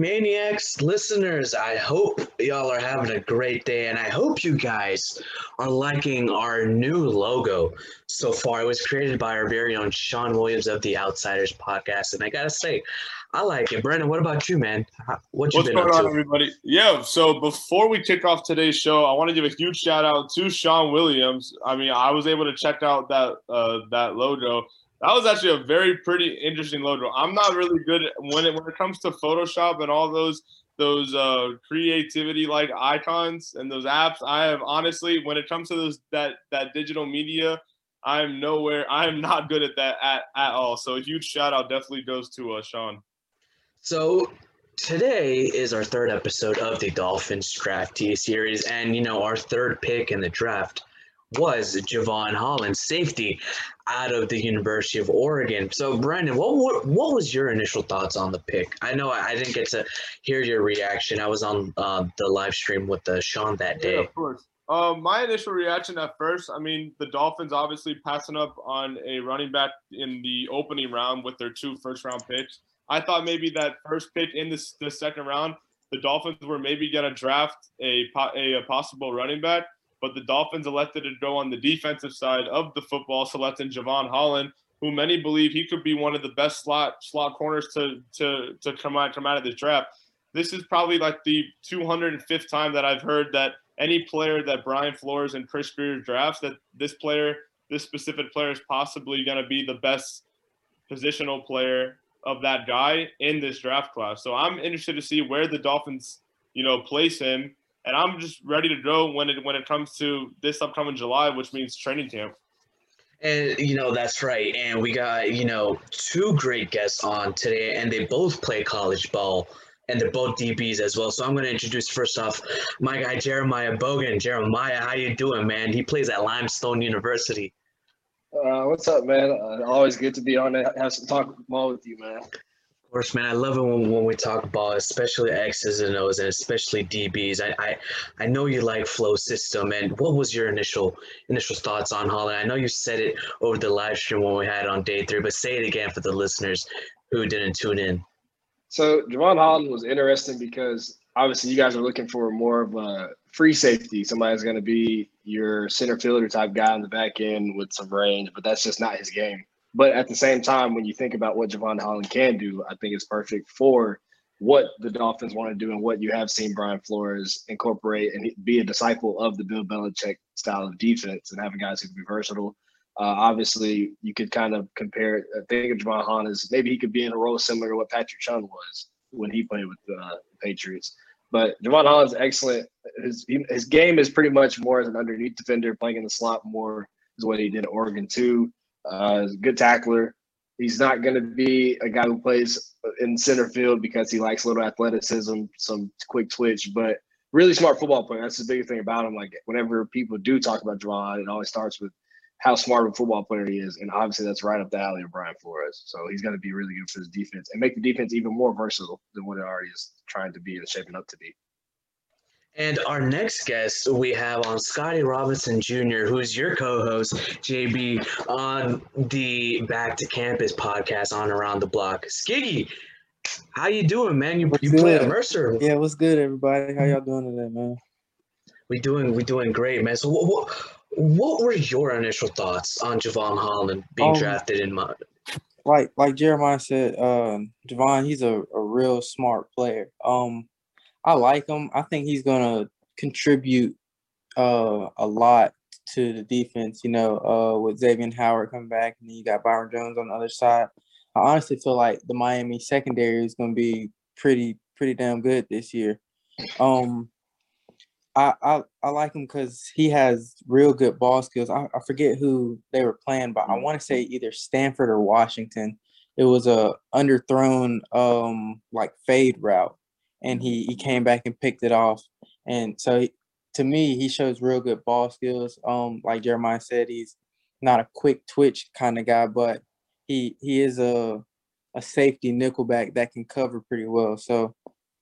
Maniacs listeners, I hope y'all are having a great day, and I hope you guys are liking our new logo so far. It was created by our very own Sean Williams of the Outsiders Podcast, and I gotta say, I like it. Brandon, what about you, man? What's going on, everybody? Yeah, so before we kick off today's show, I want to give a huge shout-out to Sean Williams. I mean, I was able to check out that logo. That was actually a very pretty, interesting logo. I'm not really good when it comes to Photoshop and all those creativity like icons and those apps. I have honestly, when it comes to those that digital media, I'm nowhere. I'm not good at that at all. So a huge shout out definitely goes to Sean. So today is our third episode of the Dolphins Draftee series, and our third pick in the draft was Jevon Holland, safety out of the University of Oregon. So, Brandon, what was your initial thoughts on the pick? I know I didn't get to hear your reaction. I was on the live stream with Sean that day. Yeah, of course. My initial reaction at first, I mean, the Dolphins obviously passing up on a running back in the opening round with their two first-round picks. I thought maybe that first pick in the second round, the Dolphins were maybe going to draft a possible running back. But the Dolphins elected to go on the defensive side of the football, selecting Jevon Holland, who many believe he could be one of the best slot corners to come out of the draft. This is probably like the 205th time that I've heard that any player that Brian Flores and Chris Grier drafts, that this specific player is possibly going to be the best positional player of that guy in this draft class. So I'm interested to see where the Dolphins, place him. And I'm just ready to go when it comes to this upcoming July, which means training camp. And, that's right. And we got, two great guests on today, and they both play college ball, and they're both DBs as well. So I'm going to introduce first off my guy, Jeremiah Bogan. Jeremiah, how you doing, man? He plays at Limestone University. What's up, man? Always good to be on and have some talk ball with you, man. Of course, man, I love it when we talk about especially X's and O's and especially DBs. I know you like flow system, and what was your initial thoughts on Holland? I know you said it over the live stream when we had it on day three, but say it again for the listeners who didn't tune in. So Jevon Holland was interesting because obviously you guys are looking for more of a free safety. Somebody's going to be your center fielder type guy in the back end with some range, but that's just not his game. But at the same time, when you think about what Jevon Holland can do, I think it's perfect for what the Dolphins want to do and what you have seen Brian Flores incorporate and be a disciple of the Bill Belichick style of defense and having guys who can be versatile. Obviously, you could kind of compare it. I think of Jevon Holland as maybe he could be in a role similar to what Patrick Chung was when he played with the Patriots. But Jevon Holland's excellent. His game is pretty much more as an underneath defender, playing in the slot more is what he did at Oregon too. Good tackler. He's not going to be a guy who plays in center field because he likes a little athleticism, some quick twitch, but really smart football player. That's the biggest thing about him. Like whenever people do talk about Jevon, it always starts with how smart of a football player he is. And obviously that's right up the alley of Brian Flores. So he's going to be really good for his defense and make the defense even more versatile than what it already is trying to be and shaping up to be. And our next guest we have on Scotty Robinson, Jr., who is your co-host, JB, on the Back to Campus podcast on Around the Block. Skiggy, how you doing, man? You play at Mercer. Yeah, what's good, everybody? How y'all doing today, man? We doing great, man. So what were your initial thoughts on Jevon Holland being drafted in mind? Like Jeremiah said, Jevon, he's a real smart player. I like him. I think he's going to contribute a lot to the defense, with Xavien Howard coming back, and then you got Byron Jones on the other side. I honestly feel like the Miami secondary is going to be pretty damn good this year. I like him because he has real good ball skills. I forget who they were playing, but I want to say either Stanford or Washington. It was a underthrown fade route. And he came back and picked it off. And so, to me, he shows real good ball skills. Like Jeremiah said, he's not a quick twitch kind of guy, but he is a safety nickelback that can cover pretty well. So,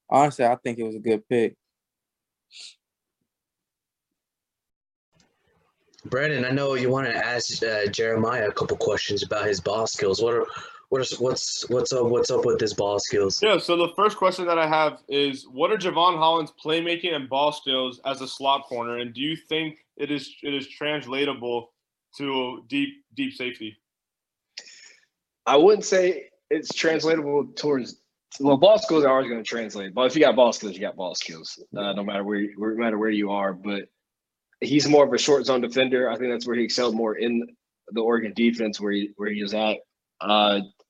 honestly, I think it was a good pick. Brandon, I know you want to ask Jeremiah a couple questions about his ball skills. What are What's up with his ball skills? Yeah, so the first question that I have is, what are Jevon Holland's playmaking and ball skills as a slot corner, and do you think it is translatable to deep safety? I wouldn't say it's translatable towards – well, ball skills are always going to translate. But if you got ball skills, you got ball skills, no matter where you are. But he's more of a short zone defender. I think that's where he excelled more in the Oregon defense where he is at.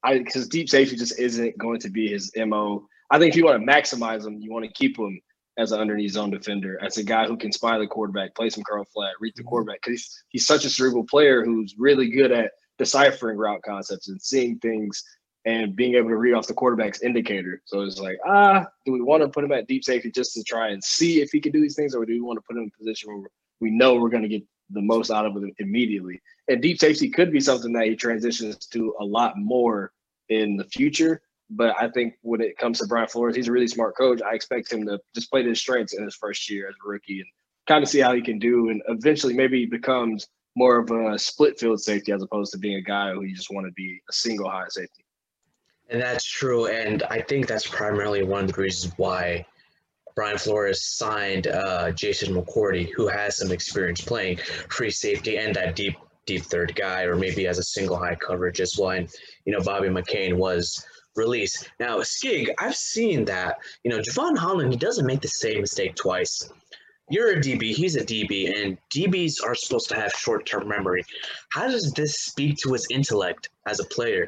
Because deep safety just isn't going to be his MO. I think if you want to maximize him, you want to keep him as an underneath zone defender, as a guy who can spy the quarterback, play some curl flat, read the quarterback. Because he's such a cerebral player who's really good at deciphering route concepts and seeing things and being able to read off the quarterback's indicator. So it's like, do we want to put him at deep safety just to try and see if he can do these things, or do we want to put him in a position where we know we're going to get the most out of it immediately? And deep safety could be something that he transitions to a lot more in the future. But I think when it comes to Brian Flores, he's a really smart coach. I expect him to just play his strengths in his first year as a rookie and kind of see how he can do, and eventually maybe he becomes more of a split field safety as opposed to being a guy who you just want to be a single high safety. And that's true. And I think that's primarily one of the reasons why Brian Flores signed Jason McCourty, who has some experience playing free safety and that deep third guy, or maybe as a single high coverage as well. And, Bobby McCain was released. Now, Skig, I've seen that, Jevon Holland, he doesn't make the same mistake twice. You're a DB, he's a DB, and DBs are supposed to have short-term memory. How does this speak to his intellect as a player?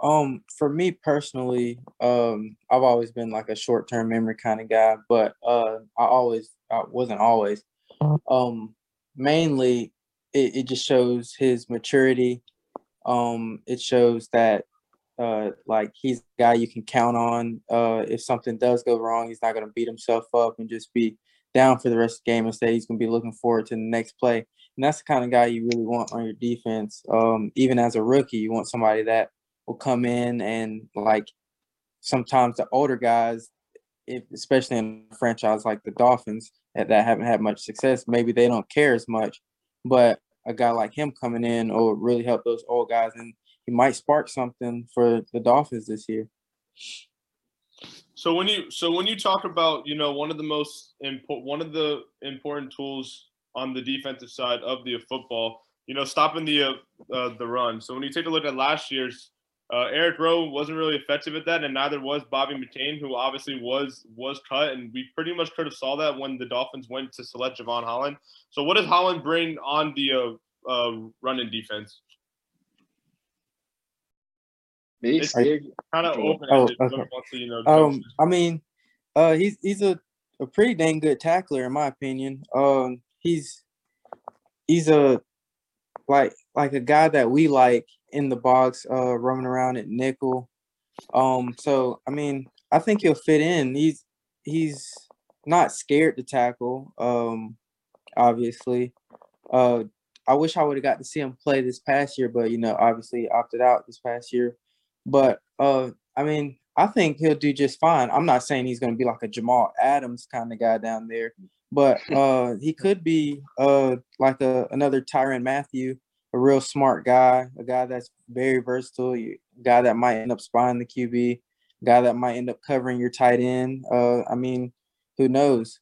For me personally, I've always been like a short-term memory kind of guy, but I wasn't always. Mainly, it just shows his maturity. It shows that like he's a guy you can count on. If something does go wrong, he's not going to beat himself up and just be down for the rest of the game. Instead, he's going to be looking forward to the next play. And that's the kind of guy you really want on your defense. Even as a rookie, you want somebody that will come in and, like, sometimes the older guys, especially in a franchise like the Dolphins that haven't had much success, maybe they don't care as much. But a guy like him coming in will really help those old guys, and he might spark something for the Dolphins this year. So when you talk about, one of the important tools on the defensive side of the football, stopping the run. So when you take a look at last year's, Eric Rowe wasn't really effective at that, and neither was Bobby McCain, who obviously was cut, and we pretty much could have saw that when the Dolphins went to select Jevon Holland. So what does Holland bring on the running defense? It's kind of open. He's a pretty dang good tackler in my opinion. He's a like a guy that we like in the box, roaming around at nickel. So I mean, I think he'll fit in. He's not scared to tackle. Obviously, I wish I would have got to see him play this past year, but obviously opted out this past year. But, I mean, I think he'll do just fine. I'm not saying he's going to be like a Jamal Adams kind of guy down there, but he could be like another Tyrann Mathieu, a real smart guy, a guy that's very versatile, a guy that might end up spying the QB, a guy that might end up covering your tight end. I mean, who knows?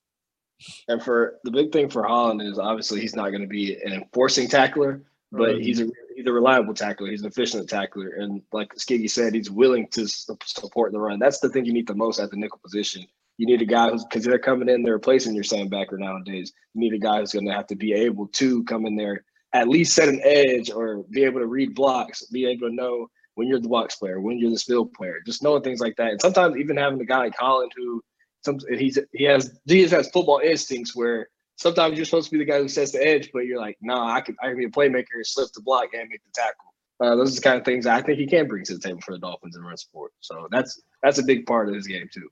And for the big thing for Holland is obviously he's not going to be an enforcing tackler, but he's a reliable tackler. He's an efficient tackler. And like Skiggy said, he's willing to support the run. That's the thing you need the most at the nickel position. You need a guy who's – because they're coming in, they're replacing your linebacker nowadays. You need a guy who's going to have to be able to come in there, at least set an edge or be able to read blocks, be able to know when you're the box player, when you're the field player, just knowing things like that. And sometimes even having a guy like Holland who – he just has football instincts where – sometimes you're supposed to be the guy who sets the edge, but you're like, nah, I can be a playmaker, slip the block, and make the tackle. Those are the kind of things I think he can bring to the table for the Dolphins in run support. So that's a big part of his game too.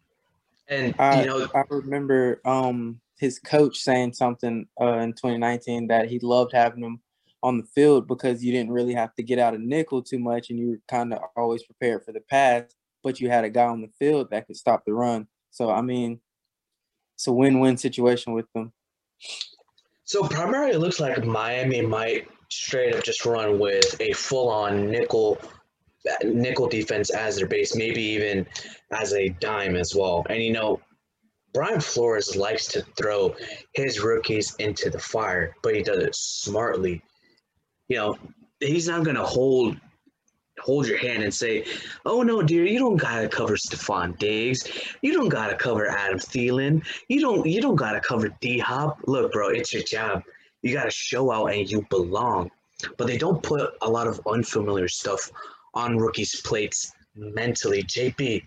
And I remember his coach saying something in 2019 that he loved having him on the field because you didn't really have to get out of nickel too much, and you were kind of always prepared for the pass, but you had a guy on the field that could stop the run. So I mean, it's a win-win situation with them. So primarily it looks like Miami might straight up just run with a full-on nickel nickel defense as their base, maybe even as a dime as well. And, you know, Brian Flores likes to throw his rookies into the fire, but he does it smartly. You know, he's not going to hold your hand and say, oh, no, dear, you don't got to cover Stephon Diggs. You don't got to cover Adam Thielen. You don't got to cover D-Hop. Look, bro, it's your job. You got to show out and you belong. But they don't put a lot of unfamiliar stuff on rookies' plates mentally. JP,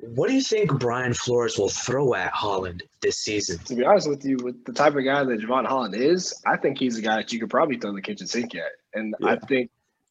what do you think Brian Flores will throw at Holland this season? To be honest with you, with the type of guy that Jevon Holland is, I think he's a guy that you could probably throw the kitchen sink at. And yeah.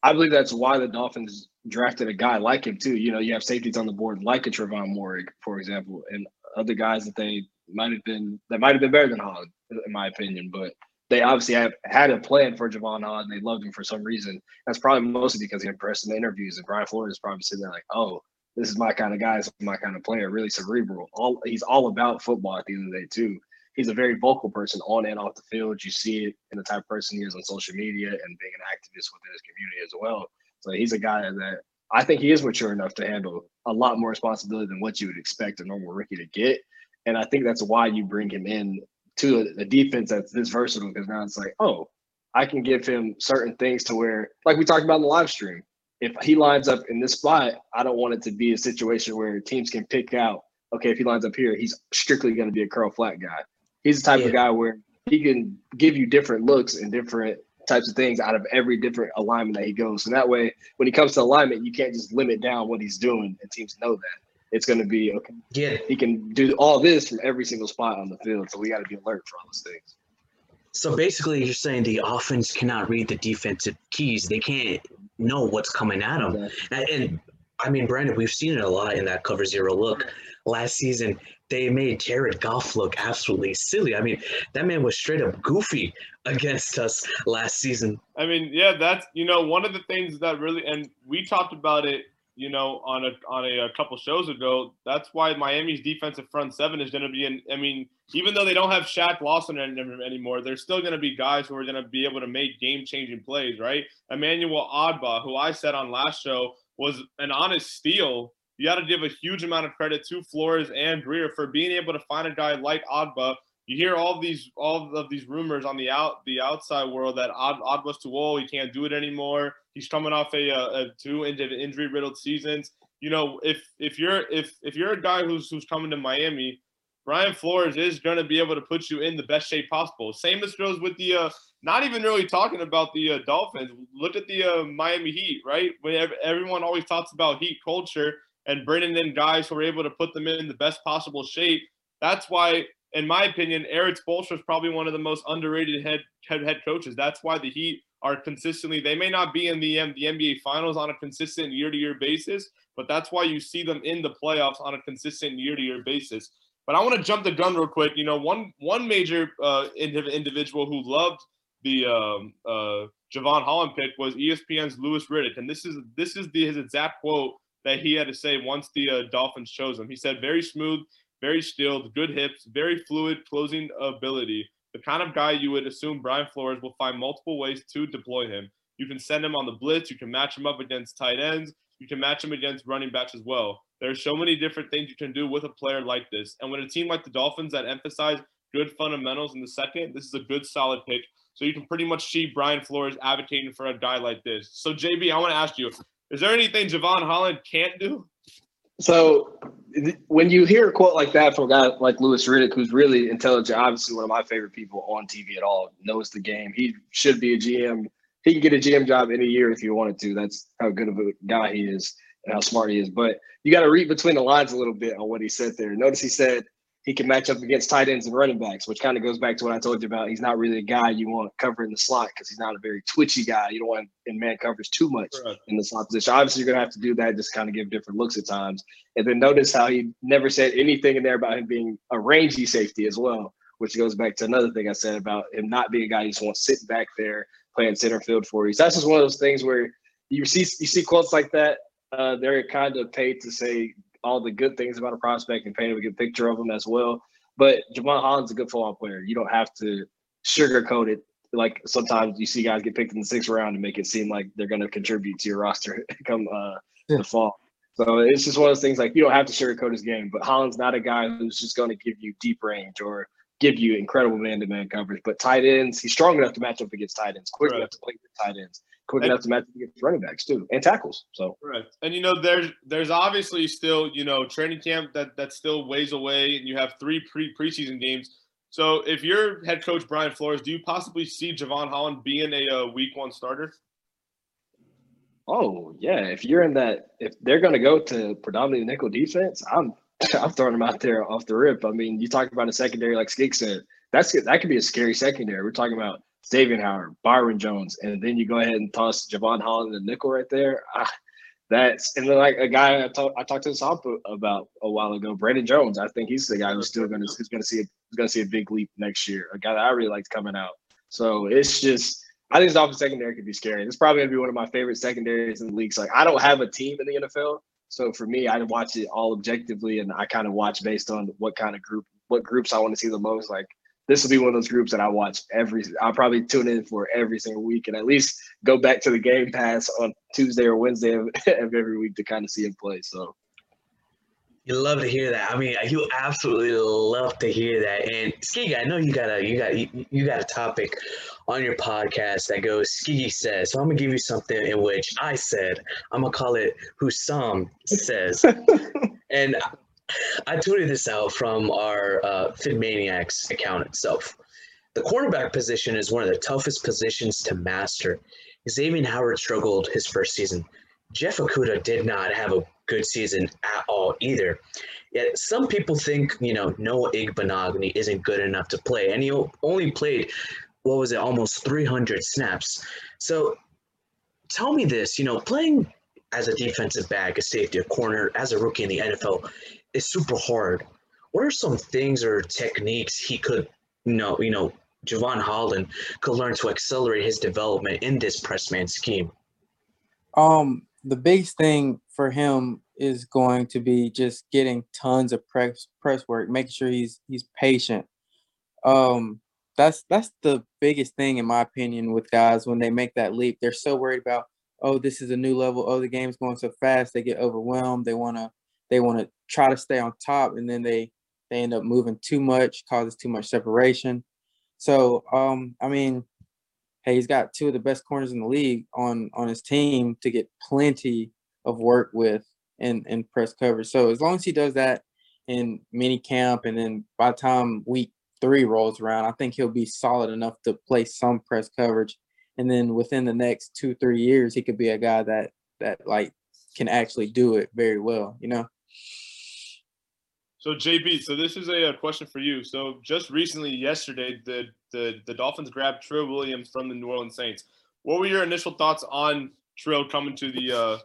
I believe that's why the Dolphins drafted a guy like him too. You know, you have safeties on the board like a Trevon Moore, for example, and other guys that might have been better than Holland, in my opinion. But they obviously had a plan for Jevon Holland. They loved him for some reason. That's probably mostly because he impressed in the interviews. And Brian Flores is probably sitting there like, "Oh, this is my kind of guy. This is my kind of player. Really cerebral. He's all about football at the end of the day too." He's a very vocal person on and off the field. You see it in the type of person he is on social media and being an activist within his community as well. So he's a guy that I think he is mature enough to handle a lot more responsibility than what you would expect a normal rookie to get. And I think that's why you bring him in to a defense that's this versatile, because now it's like, oh, I can give him certain things to where, like we talked about in the live stream, if he lines up in this spot, I don't want it to be a situation where teams can pick out, okay, if he lines up here, he's strictly going to be a curl flat guy. He's the type of guy where he can give you different looks and different types of things out of every different alignment that he goes. So that way, when he comes to alignment, you can't just limit down what he's doing, and teams know that. It's going to be, okay, he can do all this from every single spot on the field, so we got to be alert for all those things. So basically, you're saying the offense cannot read the defensive keys. They can't know what's coming at them. Exactly. And I mean, Brandon, we've seen it a lot in that cover zero look. Last season, they made Jared Goff look absolutely silly. I mean, that man was straight up goofy against us last season. I mean, yeah, that's, you know, one of the things that really, and we talked about it, you know, on a couple shows ago. That's why Miami's defensive front seven is going to be in. I mean, even though they don't have Shaq Lawson anymore, there's still going to be guys who are going to be able to make game-changing plays, right? Emmanuel Ogbah, who I said on last show was an honest steal. You got to give a huge amount of credit to Flores and Grier for being able to find a guy like Ogbah. You hear all of these rumors on the outside world that Ogbah's too old, he can't do it anymore. He's coming off a two injury-riddled seasons. You know, if you're a guy who's coming to Miami, Brian Flores is going to be able to put you in the best shape possible. Same as goes with the not even really talking about the Dolphins. Look at the Miami Heat, right? When everyone always talks about Heat culture and bringing in guys who are able to put them in the best possible shape. That's why, in my opinion, Eric Spoelstra is probably one of the most underrated head coaches. That's why the Heat are consistently, they may not be in the NBA Finals on a consistent year-to-year basis, but that's why you see them in the playoffs on a consistent year-to-year basis. But I want to jump the gun real quick. You know, one major individual who loved the Jevon Holland pick was ESPN's Louis Riddick, and this is his exact quote that he had to say once the Dolphins chose him. He said, "Very smooth, very skilled, good hips, very fluid closing ability. The kind of guy you would assume Brian Flores will find multiple ways to deploy him. You can send him on the blitz. You can match him up against tight ends. You can match him against running backs as well. There's so many different things you can do with a player like this. And when a team like the Dolphins that emphasize good fundamentals in the second, this is a good, solid pick." So you can pretty much see Brian Flores advocating for a guy like this. So, JB, I want to ask you, is there anything Jevon Holland can't do? So when you hear a quote like that from a guy like Louis Riddick, who's really intelligent, obviously one of my favorite people on TV at all, knows the game. He should be a GM. He can get a GM job in a year if he wanted to. That's how good of a guy he is and how smart he is. But you got to read between the lines a little bit on what he said there. Notice he said he can match up against tight ends and running backs, which kind of goes back to what I told you about. He's not really a guy you want covering the slot because he's not a very twitchy guy. You don't want him in man coverage too much in the slot position. Obviously, you're going to have to do that, just kind of give different looks at times. And then notice how he never said anything in there about him being a rangy safety as well, which goes back to another thing I said about him not being a guy you just want to sit back there playing center field for you. So that's just one of those things where you see quotes like that. They're kind of paid to say all the good things about a prospect and paint a good picture of him as well. But Jevon Holland's a good football player. You don't have to sugarcoat it like sometimes you see guys get picked in the sixth round and make it seem like they're going to contribute to your roster come the fall. So it's just one of those things, like, you don't have to sugarcoat his game, but Holland's not a guy who's just going to give you deep range or give you incredible man-to-man coverage. But tight ends, he's strong enough to match up against tight ends, quick enough to play with tight ends, quick enough to match up against running backs too, and tackles. So and, you know, there's obviously still, you know, training camp that's still ways away, and you have three preseason games. So if you're head coach Brian Flores, do you possibly see Jevon Holland being a week one starter? Oh, yeah. If you're in that – if they're going to go to predominantly nickel defense, I'm throwing them out there off the rip. I mean, you talk about a secondary like Skig said. That could be a scary secondary. We're talking about Xavien Howard, Byron Jones, and then you go ahead and toss Jevon Holland in the nickel right there. And then, like, a guy I talked to Hop about a while ago, Brandon Jones. I think he's the guy who's still going to see a big leap next year, a guy that I really liked coming out. So it's just – I think the Dolphins secondary could be scary. It's probably going to be one of my favorite secondaries in the league. So, like, I don't have a team in the NFL. So for me, I watch it all objectively, and I kind of watch based on what groups I want to see the most. Like, this will be one of those groups that I watch I'll probably tune in for every single week, and at least go back to the Game Pass on Tuesday or Wednesday of every week to kind of see him play. So you love to hear that. I mean, you absolutely love to hear that. And Skiggy, I know you got a topic on your podcast that goes Skiggy says. So I'm gonna give you something in which I said. I'm gonna call it Husam says. And I tweeted this out from our FitManiacs account itself. The cornerback position is one of the toughest positions to master. Xavien Howard struggled his first season. Jeff Okudah did not have a good season at all either. Yet some people think, you know, Noah Igbinoghene isn't good enough to play, and he only played, almost 300 snaps. So tell me this, you know, playing as a defensive back, a safety, a corner, as a rookie in the NFL is super hard. What are some things or techniques he could, you know, Jevon Holland could learn to accelerate his development in this press man scheme? The biggest thing for him is going to be just getting tons of press work, making sure he's patient. That's the biggest thing, in my opinion, with guys when they make that leap. They're so worried about, oh, this is a new level. Oh, the game's going so fast. They get overwhelmed. They wanna try to stay on top, and then they end up moving too much, causes too much separation. So, I mean, hey, he's got two of the best corners in the league on his team to get plenty of work with and press coverage. So as long as he does that in mini camp, and then by the time week 3 rolls around, I think he'll be solid enough to play some press coverage. And then within the next 2-3 years, he could be a guy that like can actually do it very well, you know? So, JB, so this is a question for you. So, just recently, yesterday, the Dolphins grabbed Trill Williams from the New Orleans Saints. What were your initial thoughts on Trill coming to the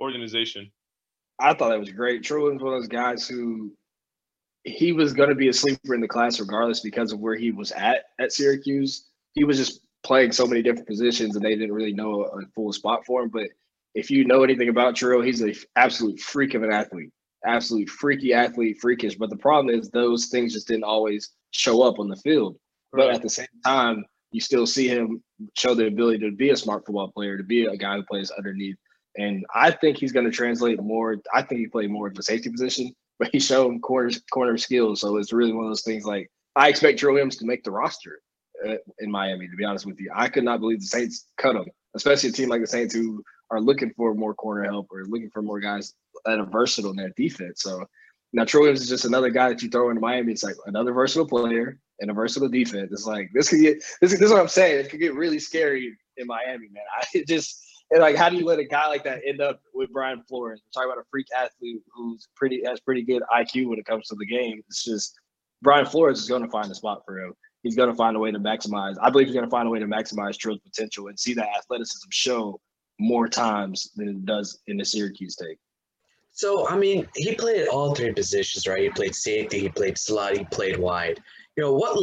organization? I thought that was great. Trill Williams was one of those guys who he was going to be a sleeper in the class regardless because of where he was at Syracuse. He was just playing so many different positions, and they didn't really know a full spot for him. But if you know anything about Trill, he's an absolute freak of an athlete. Absolute freaky athlete, freakish. But the problem is those things just didn't always show up on the field. Right. But at the same time, you still see him show the ability to be a smart football player, to be a guy who plays underneath. And I think he's going to translate more. I think he played more at the safety position, but he showed corner skills. So it's really one of those things, like, I expect Trill Williams to make the roster in Miami, to be honest with you. I could not believe the Saints cut him, especially a team like the Saints who are looking for more corner help or looking for more guys that are versatile in their defense. So now Trill Williams is just another guy that you throw into Miami. It's like another versatile player and a versatile defense. It's like this is what I'm saying. It could get really scary in Miami, man. How do you let a guy like that end up with Brian Flores? We're talking about a freak athlete who's has pretty good IQ when it comes to the game. It's just Brian Flores is going to find a spot for him. He's going to find a way to maximize. I believe he's going to find a way to maximize Trill's potential and see that athleticism show more times than it does in the Syracuse take. So, I mean, he played at all three positions, right? He played safety, he played slot, he played wide. You know, what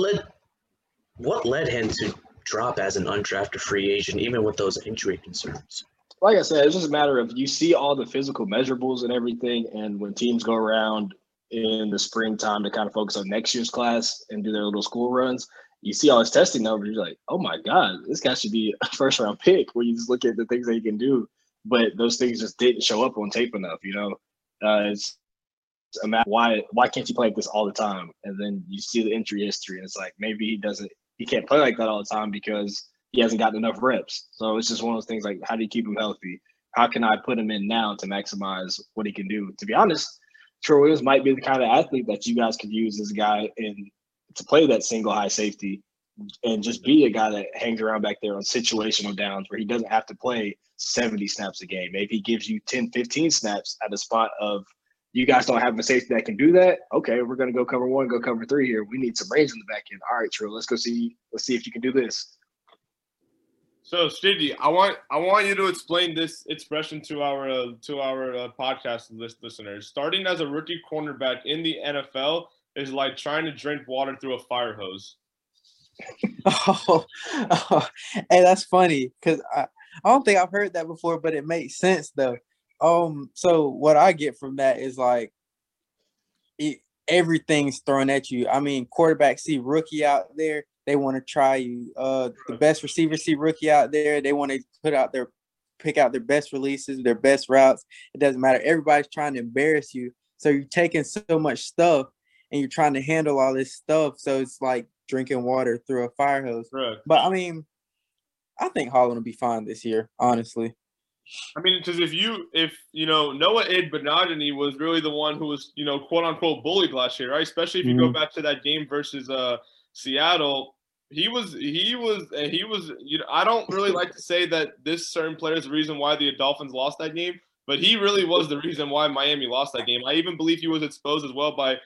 led him to drop as an undrafted free agent, even with those injury concerns? Like I said, it's just a matter of you see all the physical measurables and everything, and when teams go around in the springtime to kind of focus on next year's class and do their little school runs, you see all his testing numbers, you're like, oh my God, this guy should be a first round pick when you just look at the things that he can do. But those things just didn't show up on tape enough, you know. It's a matter why can't you play like this all the time? And then you see the injury history, and it's like maybe he can't play like that all the time because he hasn't gotten enough reps. So it's just one of those things like, how do you keep him healthy? How can I put him in now to maximize what he can do? To be honest, Trill Williams might be the kind of athlete that you guys could use as a guy and to play that single high safety and just be a guy that hangs around back there on situational downs where he doesn't have to play 70 snaps a game. Maybe he gives you 10, 15 snaps at a spot of, you guys don't have a safety that can do that. Okay, we're going to go cover one, go cover three here. We need some range in the back end. All right, Trill, let's see if you can do this. So, Stevie, I want you to explain this expression to our podcast listeners. Starting as a rookie cornerback in the NFL is like trying to drink water through a fire hose. Hey, that's funny because I don't think I've heard that before, but it makes sense though. So what I get from that is like everything's thrown at you. I mean, quarterback see rookie out there, they want to try you. The best receiver see rookie out there, they want to pick out their best releases, their best routes. It doesn't matter. Everybody's trying to embarrass you. So you're taking so much stuff and you're trying to handle all this stuff. So it's like drinking water through a fire hose. Right. But I mean, I think Holland will be fine this year, honestly. I mean, because if you know, Noah Igbinoghene was really the one who was, you know, quote unquote bullied last year, right? Especially if you go back to that game versus Seattle, he was, you know, I don't really like to say that this certain player is the reason why the Dolphins lost that game, but he really was the reason why Miami lost that game. I even believe he was exposed as well by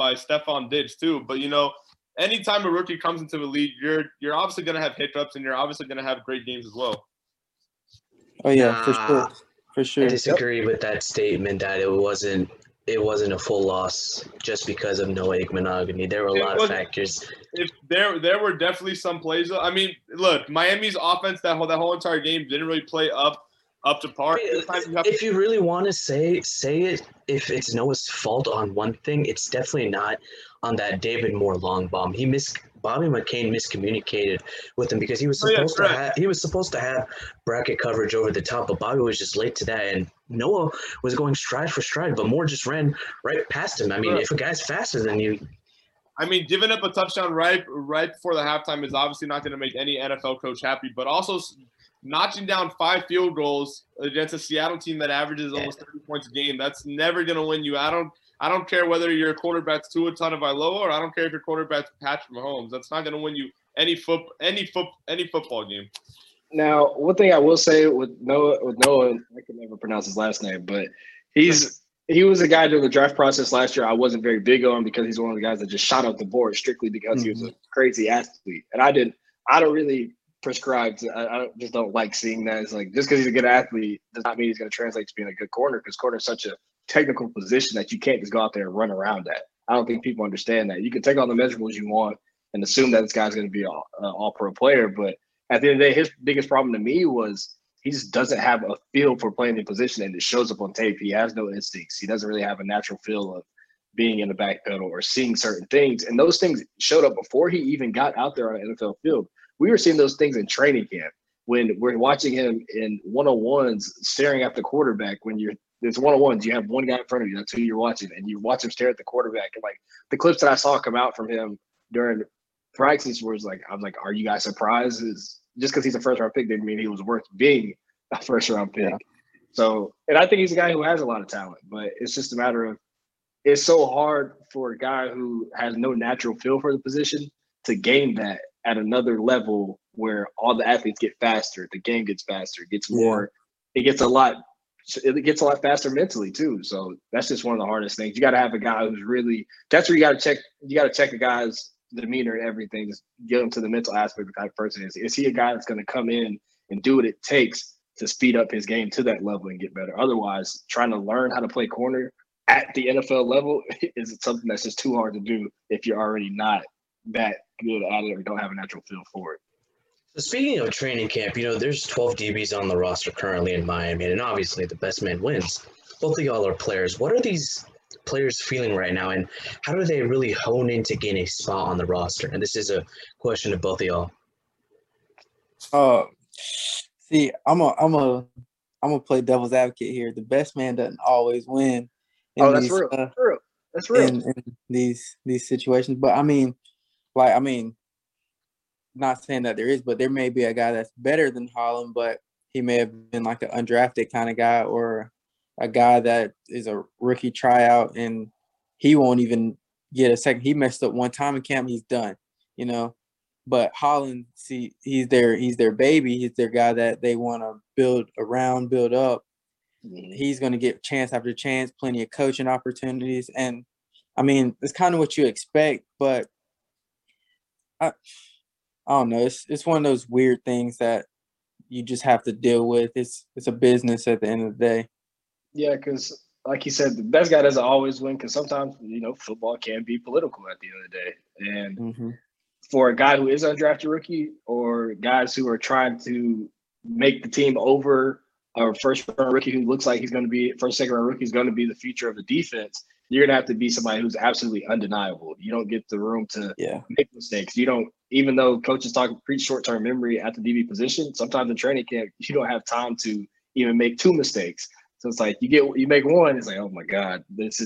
Stephon Diggs too. But, you know, anytime a rookie comes into the league, you're obviously going to have hiccups and you're obviously going to have great games as well. Oh yeah, for sure. I disagree with that statement that it wasn't a full loss just because of Noah Igbinoghene. There were a lot of factors. If there were definitely some plays. I mean, look, Miami's offense that whole entire game didn't really play up to par. If you really want to say it, if it's Noah's fault on one thing, it's definitely not on that David Moore long bomb. Bobby McCain miscommunicated with him because he was supposed to have bracket coverage over the top, but Bobby was just late to that, and Noah was going stride for stride, but Moore just ran right past him. I mean, if a guy's faster than you, I mean, giving up a touchdown right before the halftime is obviously not going to make any NFL coach happy, but also notching down 5 field goals against a Seattle team that averages almost 30 points a game, that's never going to win you. I don't care whether your quarterback's Tua Tagovailoa or I don't care if your quarterback's Patrick Mahomes. That's not going to win you any football game. Now, one thing I will say with Noah, I can never pronounce his last name, but he was a guy during the draft process last year I wasn't very big on because he's one of the guys that just shot up the board strictly because he was a crazy athlete, and I just don't like seeing that. It's like, just because he's a good athlete does not mean he's going to translate to being a good corner, because corner is such a technical position that you can't just go out there and run around that. I don't think people understand that. You can take all the measurables you want and assume that this guy's going to be an all-pro player, but at the end of the day, his biggest problem to me was he just doesn't have a feel for playing the position, and it shows up on tape. He has no instincts. He doesn't really have a natural feel of being in the back pedal or seeing certain things, and those things showed up before he even got out there on an NFL field. We were seeing those things in training camp when we're watching him in one-on-ones staring at the quarterback. When there's one-on-ones, you have one guy in front of you, that's who you're watching, and you watch him stare at the quarterback. And like the clips that I saw come out from him during practice was like, I was like, are you guys surprised? Just because he's a first-round pick didn't mean he was worth being a first-round pick. Yeah. So, and I think he's a guy who has a lot of talent, but it's just a matter of, it's so hard for a guy who has no natural feel for the position to gain that at another level where all the athletes get faster, the game gets faster, it gets more, it gets a lot faster mentally too. So that's just one of the hardest things. You got to have a guy who's really, that's where you got to check a guy's demeanor and everything, just get him to the mental aspect of the type of person is. Is he a guy that's going to come in and do what it takes to speed up his game to that level and get better? Otherwise, trying to learn how to play corner at the NFL level is something that's just too hard to do if you're already not that good at it or don't have a natural feel for it. So speaking of training camp, you know, there's 12 DBs on the roster currently in Miami, and obviously the best man wins. Both of y'all are players. What are these players feeling right now, and how do they really hone in to gain a spot on the roster? And this is a question to both of y'all. See, I'm a play devil's advocate here. The best man doesn't always win. Oh, that's real. That's real. In these situations, but I mean, not saying that there is, but there may be a guy that's better than Holland, but he may have been like an undrafted kind of guy or a guy that is a rookie tryout, and he won't even get a second. He messed up one time in camp, he's done, you know. But Holland, see, he's their baby. He's their guy that they want to build around, build up. He's going to get chance after chance, plenty of coaching opportunities. And, I mean, it's kind of what you expect, but I don't know. It's one of those weird things that you just have to deal with. It's a business at the end of the day. Yeah, because like you said, the best guy doesn't always win, because sometimes, you know, football can be political at the end of the day. And for a guy who is undrafted rookie, or guys who are trying to make the team over a first-round rookie who looks like he's going to be – first, second-round rookie is going to be the future of the defense, you're going to have to be somebody who's absolutely undeniable. You don't get the room to make mistakes. You don't – even though coaches preach short-term memory at the DB position, sometimes in training camp, you don't have time to even make two mistakes. So it's like you make one, it's like, oh my God, this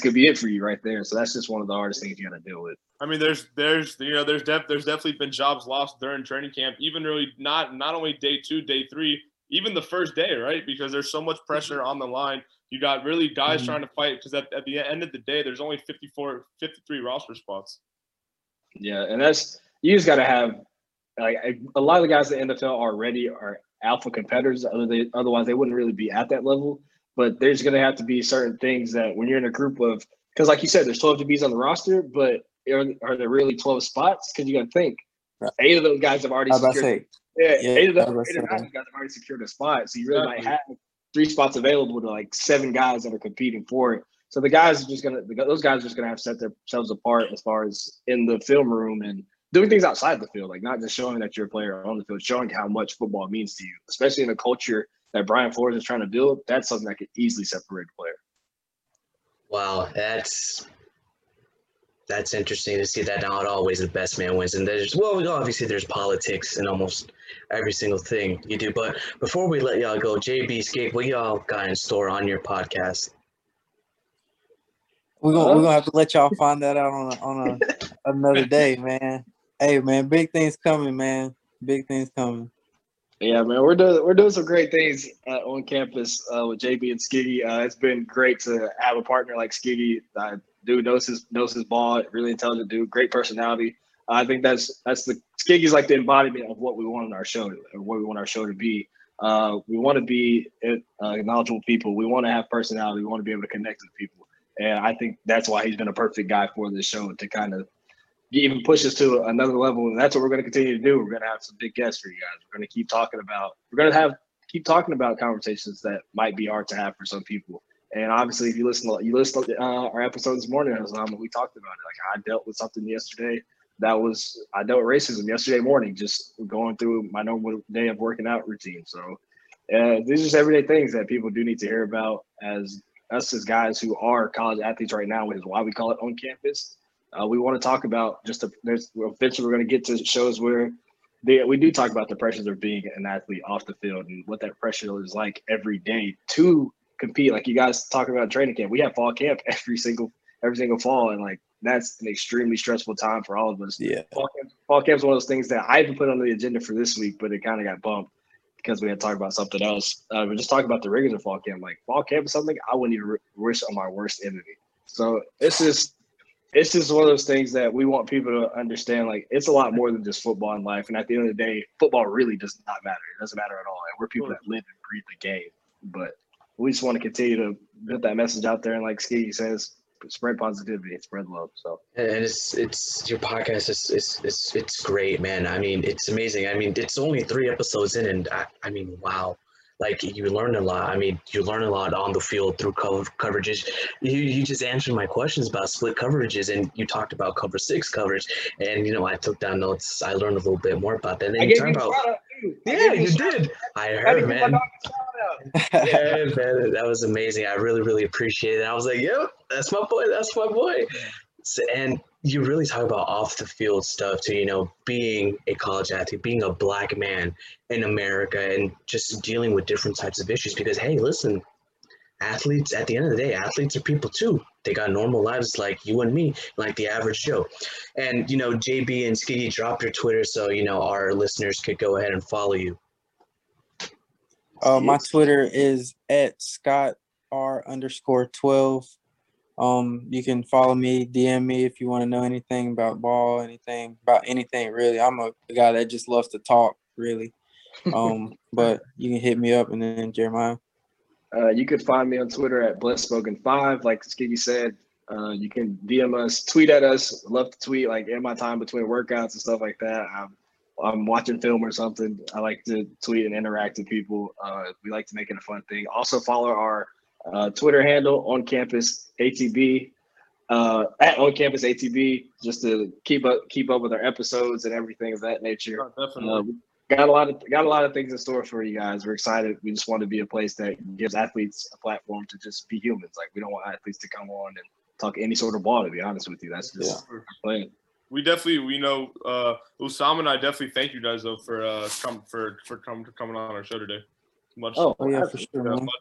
could be it for you right there. So that's just one of the hardest things you got to deal with. I mean, there's definitely been jobs lost during training camp, even really not only day two, day three, even the first day, right? Because there's so much pressure on the line. You got really guys trying to fight, because at the end of the day, there's only 53 roster spots. Yeah, and that's you just got to have like a lot of the guys in the NFL already are alpha competitors. Otherwise, they wouldn't really be at that level. But there's going to have to be certain things that when you're in a group of, because like you said, there's 12 DBs on the roster, but are there really 12 spots? Because you got to think, eight of those guys have already secured. Eight of those guys have already secured a spot. So you really might have three spots available to like seven guys that are competing for it. So those guys are just gonna have to set themselves apart as far as in the film room and doing things outside the field, like not just showing that you're a player on the field, showing how much football means to you, especially in a culture that Brian Flores is trying to build. That's something that could easily separate a player. Wow, that's interesting to see that not always the best man wins. And obviously there's politics in almost every single thing you do. But before we let y'all go, JB, Skate, what y'all got in store on your podcast? We're gonna have to let y'all find that out on another day, man. Hey, man, big things coming, man. Big things coming. Yeah, man, we're doing some great things on campus with JB and Skiggy. It's been great to have a partner like Skiggy. Dude knows his ball. Really intelligent dude. Great personality. I think that's the Skiggy's like the embodiment of what we want on our show, or what we want our show to be. We want to be knowledgeable people. We want to have personality. We want to be able to connect with people. And I think that's why he's been a perfect guy for this show, to kind of even push us to another level. And that's what we're going to continue to do. We're going to have some big guests for you guys. We're going to keep talking about conversations that might be hard to have for some people. And obviously, if you listen to our episode this morning, we talked about it. Like, I dealt with something yesterday I dealt with racism yesterday morning, just going through my normal day of working out routine. So these are just everyday things that people do need to hear about, as us as guys who are college athletes right now, which is why we call it On Campus. We want to talk about eventually we're going to get to shows where we do talk about the pressures of being an athlete off the field and what that pressure is like every day to compete. Like you guys talk about training camp, we have fall camp every single fall, and like that's an extremely stressful time for all of us. Yeah, fall camp is one of those things that I even put on the agenda for this week, but it kind of got bumped because we had to talk about something else. We're just talking about the rigors of fall camp. Like fall camp is something I wouldn't even wish on my worst enemy. So it's just one of those things that we want people to understand. Like it's a lot more than just football in life. And at the end of the day, football really does not matter. It doesn't matter at all. And we're people that live and breathe the game. But we just want to continue to put that message out there. And like Skiggy says, spread positivity, spread love. So and it's your podcast it's great, man. I mean, it's amazing. I mean, it's only 3 episodes in, and I mean, wow, like you learn a lot. I mean, you learn a lot on the field through coverages. You just answered my questions about split coverages, and you talked about cover 6 coverage, and you know, I took down notes. I learned a little bit more about that. And then you talked about, yeah, you did. I heard, man. out. Yeah, man, that was amazing. I really, really appreciate it. I was like, yep, that's my boy. That's my boy. So, and you really talk about off the field stuff too, you know, being a college athlete, being a black man in America, and just dealing with different types of issues. Because, hey, listen, athletes, at the end of the day, athletes are people too. They got normal lives like you and me, like the average Joe. And, you know, JB and Skitty, drop your Twitter so, you know, our listeners could go ahead and follow you. My Twitter is at ScottR_12. You can follow me, DM me if you want to know anything about ball, anything about anything, really. I'm a guy that just loves to talk, really. But you can hit me up. And then Jeremiah. You could find me on Twitter at BlessBogan5, like Skiggy said. You can DM us, tweet at us. Love to tweet, like, in my time between workouts and stuff like that. I'm watching film or something. I like to tweet and interact with people. We like to make it a fun thing. Also follow our Twitter handle, On Campus ATB, at On Campus ATB, just to keep up with our episodes and everything of that nature. Oh, definitely. Got a lot of things in store for you guys. We're excited. We just want to be a place that gives athletes a platform to just be humans. Like, we don't want athletes to come on and talk any sort of ball, to be honest with you. That's just playing. We definitely, Usama and I definitely thank you guys though for coming on our show today. Much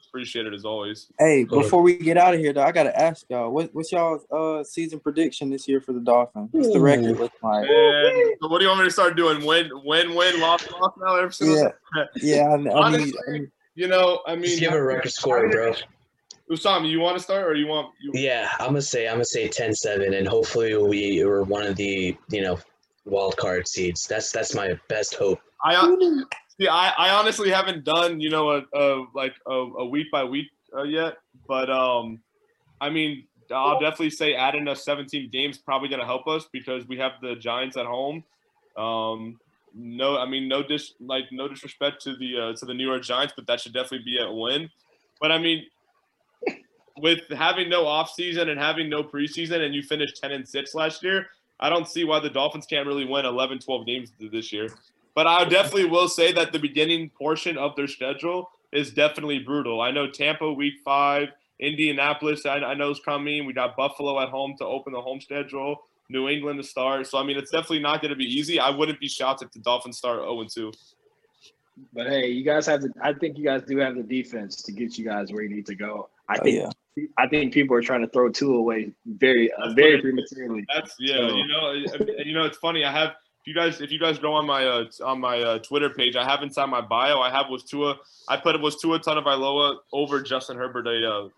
appreciated as always. Hey, before we get out of here though, I gotta ask y'all, what's y'all's season prediction this year for the Dolphins? What's the record look like? And so what do you want me to start doing? Win, loss now every single time? Yeah, honestly, just give a record score, bro. Usama, you want to start or you want? Yeah, I'm gonna say 10-7, and hopefully we are one of the wild card seeds. That's my best hope. I honestly haven't done a week by week yet, but I'll definitely say adding a 17 games probably gonna help us because we have the Giants at home. No disrespect to the New York Giants, but that should definitely be a win. But with having no offseason and having no preseason, and you finished 10-6 last year, I don't see why the Dolphins can't really win 11-12 games this year. But I definitely will say that the beginning portion of their schedule is definitely brutal. I know Tampa week 5, Indianapolis I know is coming. We got Buffalo at home to open the home schedule, New England to start. So, it's definitely not going to be easy. I wouldn't be shocked if the Dolphins start 0-2. But, hey, you guys I think you guys do have the defense to get you guys where you need to go. I think people are trying to throw two away very prematurely. It's funny. I have – If you guys go on my Twitter page, I have inside my bio, I put Tua Tagovailoa over Justin Herbert a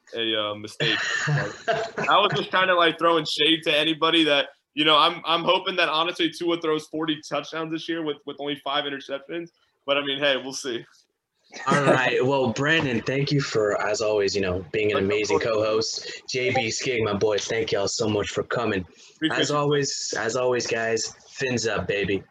mistake. I was just kind of like throwing shade to anybody that I'm hoping that honestly Tua throws 40 touchdowns this year with only 5 interceptions. But hey, we'll see. All right. Well, Brandon, thank you for, as always, being an amazing co-host. JB, Skig, my boys, thank y'all so much for coming. As always, guys, fins up, baby.